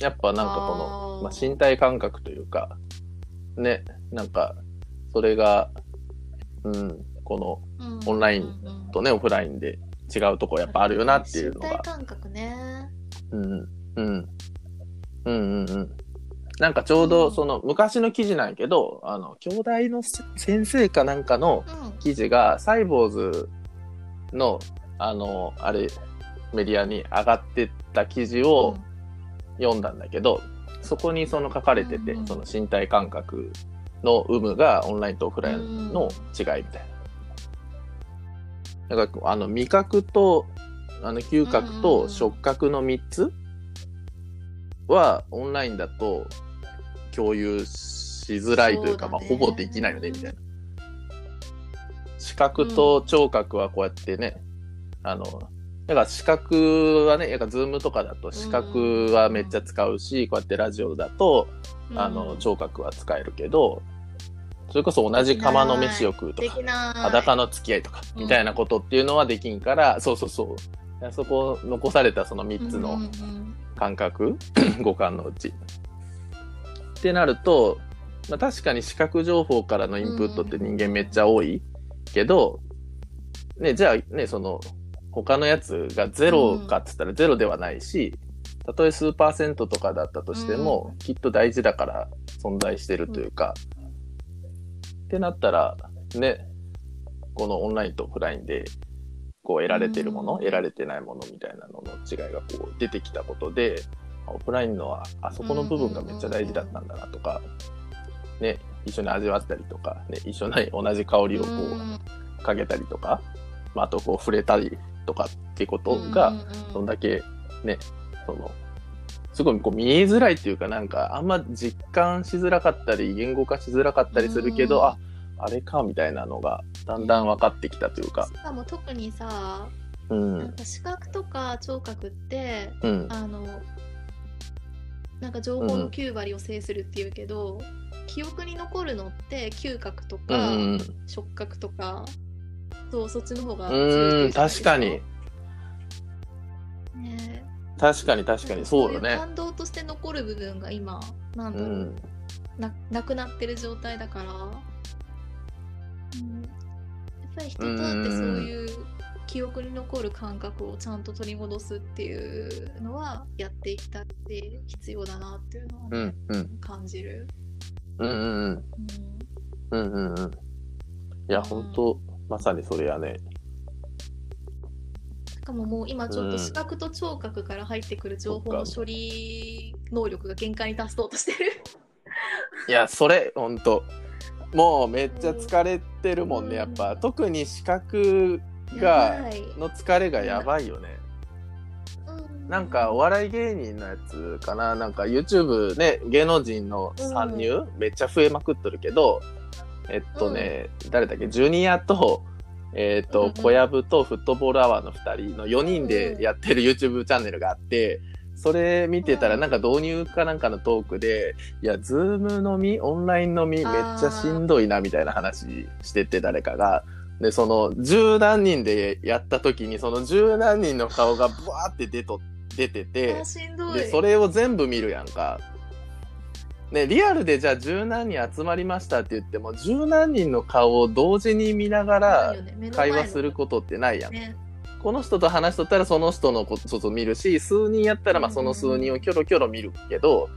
やっぱなんかこの、まあ、身体感覚というかね、なんかそれがこのオンラインとね、オフラインで違うとこやっぱあるよなっていうのが。身体感覚ね。なんかちょうどその昔の記事なんやけど、京大の先生かなんかの記事がサイボーズのあれメディアに上がってった記事を読んだんだけど、そこにその書かれてて、その身体感覚の有無がオンラインとオフラインの違いみたいな。だから味覚と嗅覚と触覚の3つはオンラインだと共有しづらいというか、まあほぼできないよねみたいな。視覚と聴覚はこうやってね、だから視覚はね、ズームとかだと視覚はめっちゃ使うし、こうやってラジオだと聴覚は使えるけど、それこそ同じ釜の飯を食うとか裸の付き合いとかみたいなことっていうのはできんから、そうそうそう、そこ残されたその3つの感覚、五感のうちってなると、まあ、確かに視覚情報からのインプットって人間めっちゃ多いけど、ね、じゃあね、その他のやつがゼロかっつったらゼロではないし、たとえ数パーセントとかだったとしても、きっと大事だから存在してるというか、ってなったらね、このオンラインとオフラインでこう得られてるもの、得られてないものみたいなのの違いがこう出てきたことで、オフラインのはあそこの部分がめっちゃ大事だったんだなとか、ね、一緒に味わったりとか、ね、一緒に同じ香りをこうかけたりとか、まあ、あとこう触れたりとかってことが、そんだけね、そのすごいこう見えづらいっていうか、なんかあんま実感しづらかったり言語化しづらかったりするけど、あれかみたいなのがだんだん分かってきたというか。しかも特にさ、なんか視覚とか聴覚って、なんか情報の9割を制するっていうけど、記憶に残るのって嗅覚とか、触覚とか、そっちの方が強い。確かに、ね、確かにそうよね。感動として残る部分が今なんだろう、なくなってる状態だから、やっぱり人と会ってそういう記憶に残る感覚をちゃんと取り戻すっていうのはやっていきたくて必要だなっていうのを感じる。いや、本当まさにそれやね。しかももう今ちょっと視覚と聴覚から入ってくる情報の処理能力が限界に達そうとしてる。いや、それ本当もうめっちゃ疲れてるもんね、やっぱ。特に視覚の疲れがやばいよね。なんかお笑い芸人のやつかな、なんか YouTube ね、芸能人の参入、めっちゃ増えまくっとるけど、誰だっけ、ジュニアと、小籔とフットボールアワーの2人の4人でやってる YouTube チャンネルがあって、それ見てたらなんか導入かなんかのトークで、いや、Zoom のみ、オンラインのみ、めっちゃしんどいなみたいな話してて、誰かが。で、その10何人でやった時に、その10何人の顔がブワーって出てて、で、それを全部見るやんか。ね、リアルでじゃあ十何人集まりましたって言っても、十何人の顔を同時に見ながら会話することってないやん。ね、この人と話しとったらその人のことを見るし、数人やったらまあその数人をキョロキョロ見るけど、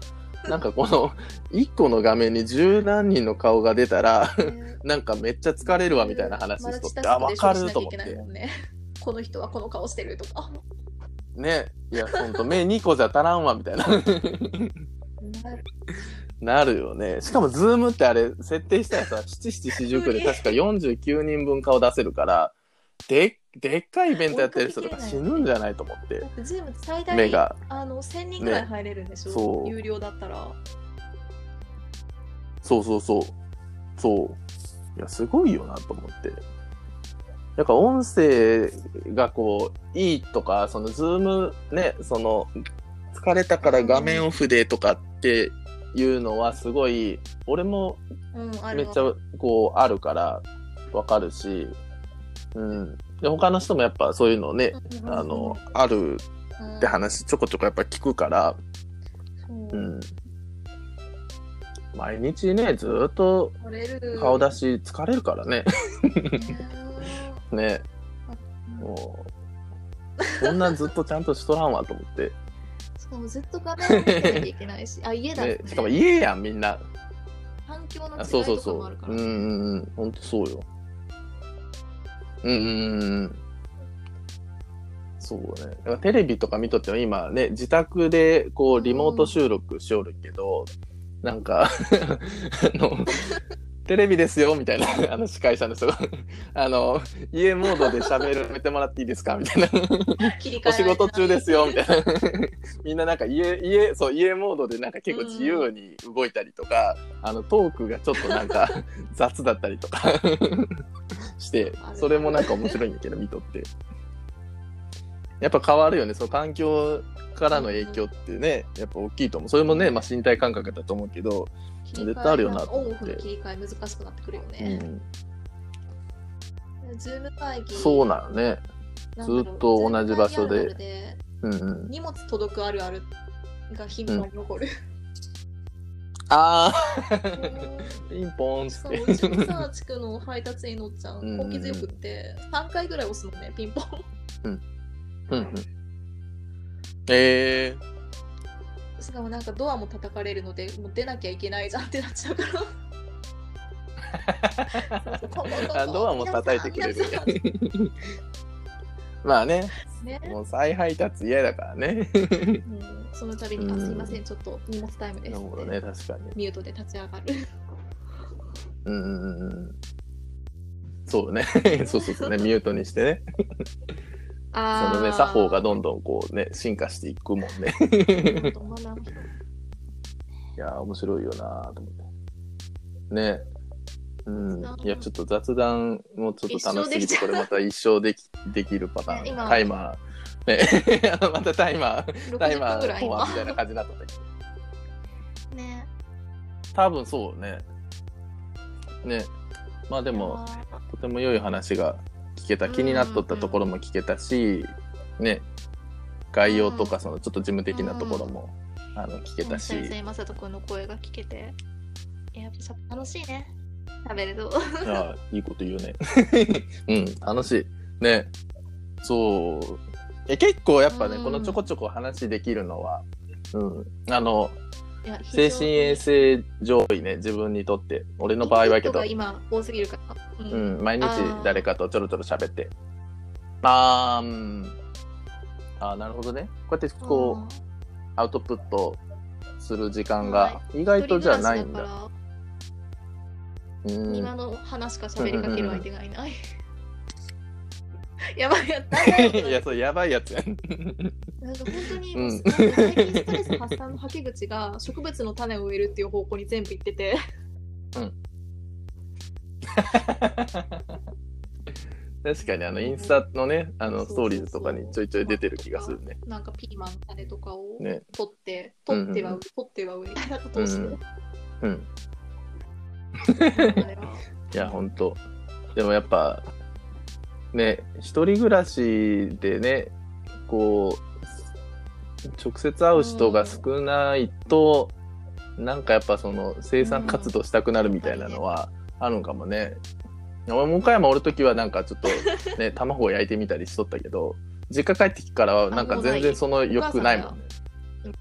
なんかこの1個の画面に十何人の顔が出たら、なんかめっちゃ疲れるわみたいな話しとって、あ、分かると思って。この人はこの顔してるとか。ね、いや、ほんと目2個じゃ足らんわみたいな。なるよね。しかもズームってあれ設定したらさ、7749で確か49人分顔出せるから、でっかいイベントやってる人とか死ぬんじゃないと思って。ズームって最大1000人ぐらい入れるんでしょ、有料だったら。そういや、すごいよなと思って。だから音声がこういいとか、そのズームね、その疲れたから画面オフでとかっていうのはすごい、俺もめっちゃこうあるからわかるし、で他の人もやっぱそういうのね、あるって話ちょこちょこやっぱ聞くから、毎日ねずっと顔出し疲れるからね。ね、もうこんなずっとちゃんとしとらんわと思って。もうずっと画面を見てなきゃいけないし、あ、家だね。しかも家やん、みんな。環境の違いとかもあるから。ほんとそうよ。そうね。だからテレビとか見とっても今ね、自宅でこうリモート収録しよるけど、うん、なんかテレビですよみたいな司会者の人が家モードで喋ってもらっていいですかみたいなお仕事中ですよみたいなみんななんか家モードでなんか結構自由に動いたりとか、うん、トークがちょっとなんか雑だったりとかしてそれもなんか面白いんだけど見とってやっぱ変わるよね。そう環境からの影響ってね、やっぱ大きいと思う。それもね、まあ、身体感覚だと思うけど絶対あるよなと思って。オンオフの切り替え難しくなってくるよね。うん、ズーム会議。そうなのね。ずっと同じ場所で。うんうん、荷物届くあるあるが頻繁に起こる。うん、ああ。ピンポンって。そう、うちのさ地区の配達員のおっちゃん、根気強くって3回ぐらい押すのね、ピンポン。うん。うんうん。しかもなんかドアも叩かれるのでもう出なきゃいけないじゃんってなっちゃうからそうドアも叩いてくれるまあ ねもう再配達嫌だからね、うん、その度にすいませんちょっと荷物タイムです、ね、なるほどね。確かにミュートで立ち上がるそうねそうねミュートにしてねそのね、作法がどんどんこうね進化していくもんねいや面白いよなと思ってね。うんいやちょっと雑談もちょっと楽しすぎてこれまた一生できるパターンタイマーねまたタイマーみたいな感じになった時ね多分そうねまあでもとても良い話が聞けた気になっとったところも聞けたし、うん、ね概要とかそのちょっと事務的なところも、うん、聞けたし先生まさとくんの声が聞けてやっぱ楽しいね食べるとあいいこと言うねうん楽しいね。そう結構やっぱね、うん、このちょこちょこ話できるのは、うん、精神衛生上位ね自分にとって俺の場合はけど今多すぎるからうん、毎日誰かとちょろちょろ喋ってあーなるほどねこうやってこうアウトプットする時間が意外とじゃないんだ、はい、うん今の話しか喋りかける相手がいないやばいやついやそうやばいやつやんなんか本当に、うん、最近ストレス発散のはけ口が植物の種を植えるっていう方向に全部いっててうん確かにインスタのねストーリーズとかにちょいちょい出てる気がするね。なんかピーマンの種とかを取っては取っては上みたいなことをしてうんいやほんとでもやっぱね一人暮らしでねこう直接会う人が少ないと、うん、なんかやっぱその生産活動したくなるみたいなのは、うんあるんかもね。岡山おるときはなんかちょっとね卵を焼いてみたりしとったけど実家帰ってきからはなんか全然その欲ないもんね。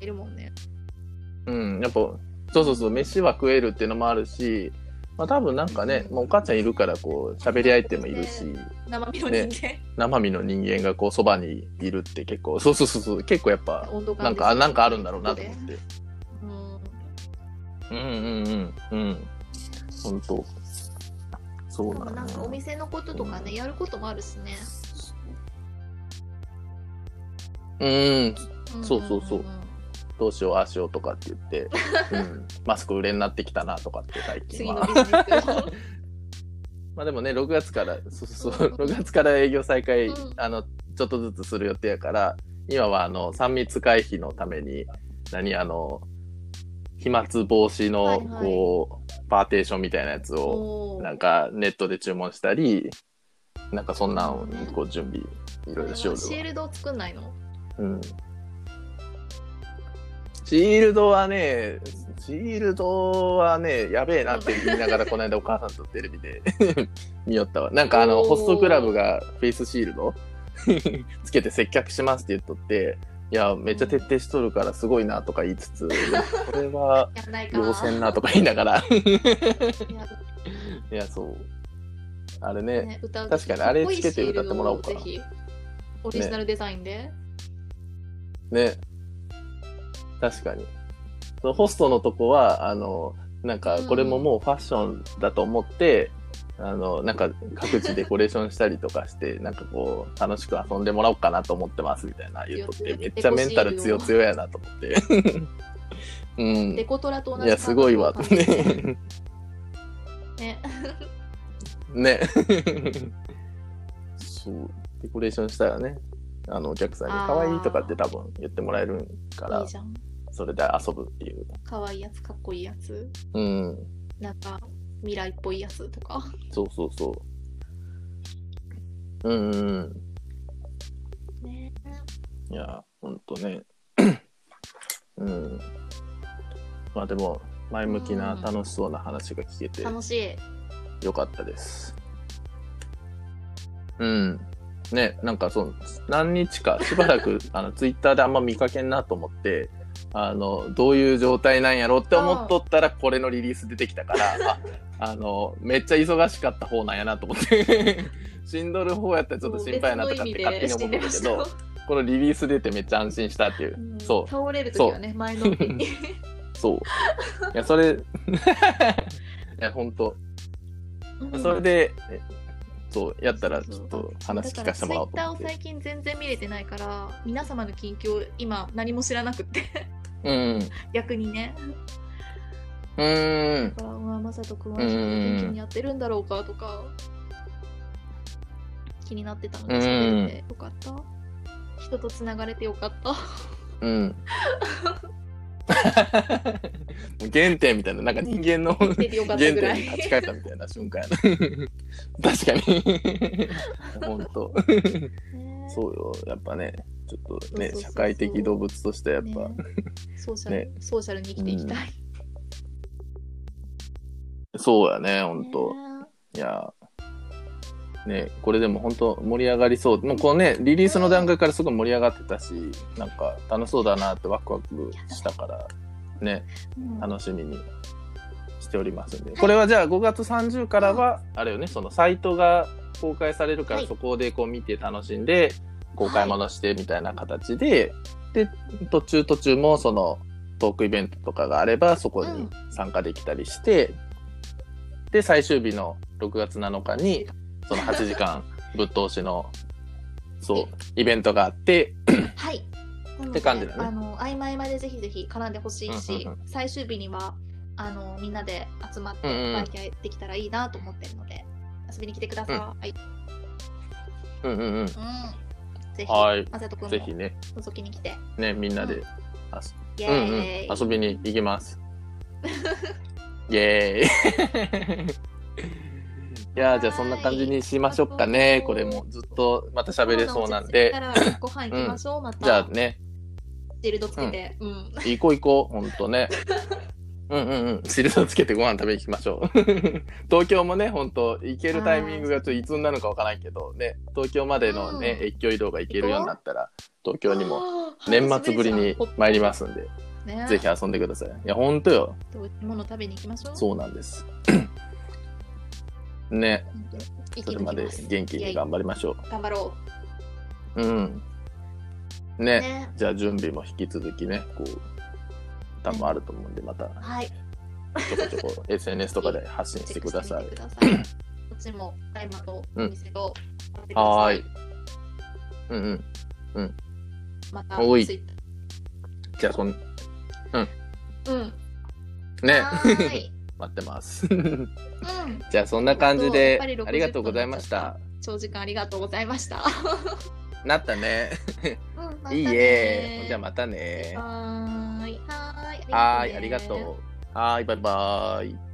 いるもんね。うんやっぱそう飯は食えるっていうのもあるし、まあ、多分なんかね、まあ、お母ちゃんいるからこう喋り相手もいるし、ね、生身の人間がこうそばにいるって結構そう結構やっぱなんかあるんだろうなと思って。うん本当そうなんだ、ね、なんかお店のこととかね、うん、やることもあるしねそうどうしようああしようとかって言って、うん、マスク売れになってきたなとかって最近は次のビジネスまあでもね6月から営業再開、うん、ちょっとずつする予定やから今は3密回避のために飛沫防止のこう、はいはい、パーテーションみたいなやつをなんかネットで注文したりなんかそんなんをこう準備いろいろしようと。シールドを作んないの？うん。シールドはねやべえなって言いながらこの間お母さんとテレビで見よったわ。なんかホストクラブがフェイスシールドつけて接客しますって言っとって。いやめっちゃ徹底しとるからすごいなとか言いつつ、うん、これは要せんなとか言いながらいやそうあれね確かにあれつけて歌ってもらおうかな。オリジナルデザインでね。確かにそのホストのとこはなんかこれももうファッションだと思って、うん、なんか各自デコレーションしたりとかしてなんかこう楽しく遊んでもらおうかなと思ってますみたいな言うとってめっちゃメンタル強強やなと思ってうん、デコトラと同じ。いやすごいわねねそうデコレーションしたらねお客さんに可愛いとかって多分言ってもらえるからいいじゃんそれで遊ぶっていう可愛いやつかっこいいやつ、うん、なんか未来っぽいやつとかそうそうそううんうんねいやほんとねうん、まあでも前向きな楽しそうな話が聞けて楽しいよかったですうんねなんかそう何日かしばらくツイッターであんま見かけんなと思ってどういう状態なんやろって思っとったらこれのリリース出てきたからめっちゃ忙しかった方なんやなと思ってしんどる方やったらちょっと心配やなとかって勝手に思うんだけどこのリリース出てめっちゃ安心したっていう、うん、そう倒れる時はね前の日にそういやそれいや本当、うん、それでそうやったらちょっと話聞かせてもらおうと思ってだから Twitter を最近全然見れてないから皆様の近況今何も知らなくてうん逆にねだからまさとくんは元気にやってるんだろうかとか気になってたのでそれでよかった人とつながれてよかったうんもう原点みたいななんか人間の原点に立ち返ったみたいな瞬間やな確かに本当そうよやっぱねちょっとねそうそうそう社会的動物としてやっぱ、ね ソーシャルに生きていきたい、うん、そうやね本当、いやね、これでも本当盛り上がりそうもうこうねリリースの段階からすごい盛り上がってたしなんか楽しそうだなってワクワクしたからね、うん、楽しみにしておりますんでこれはじゃあ5月30からはあれよねそのサイトが公開されるからそこでこう見て楽しんで公開ものしてみたいな形で、はい、で途中もそのトークイベントとかがあればそこに参加できたりして、うん、で最終日の6月7日にその8時間ぶっ通しのそうイベントがあってはいって感じだね合間合間でぜひぜひ絡んでほしいし、うんうんうん、最終日にはみんなで集まってワイキャできたらいいなと思ってるので、うんうん、遊びに来てください、うん、うんうんうんぜひまさとくんもぜひね覗きに来てねみんなで、うんうんうん、遊びに行きますイエーイいやーじゃあそんな感じにしましょうかねこれもずっとまた喋れそうなんでご飯行きましょう、うん、またじゃあねシールドつけて、うんうん、行こう行こうほんとねうんうんうんシールドつけてご飯食べに行きましょう東京もねほんと行けるタイミングがちょっといつになるのかわからないけどね東京までのね、うん、越境移動が行けるようになったら東京にも年末ぶりに参りますんで、ね、ぜひ遊んでくださいいやほんとよどういうもの食べに行きましょうそうなんですね、それまで元気に頑張りましょう。頑張ろう。うん。ね、じゃあ準備も引き続きね、こう多分あると思うんでまた、はい、ちょこちょこSNS とかで発信してください。こっちも大麻とお店をやってください。はい。うんうんうん。またおい。じゃあうんうんね。はい待ってます、うん、じゃあそんな感じでありがとうございました長時間ありがとうございましたなったね、うん、またねいいえじゃあまたねはーいありがとうはいバイバイ。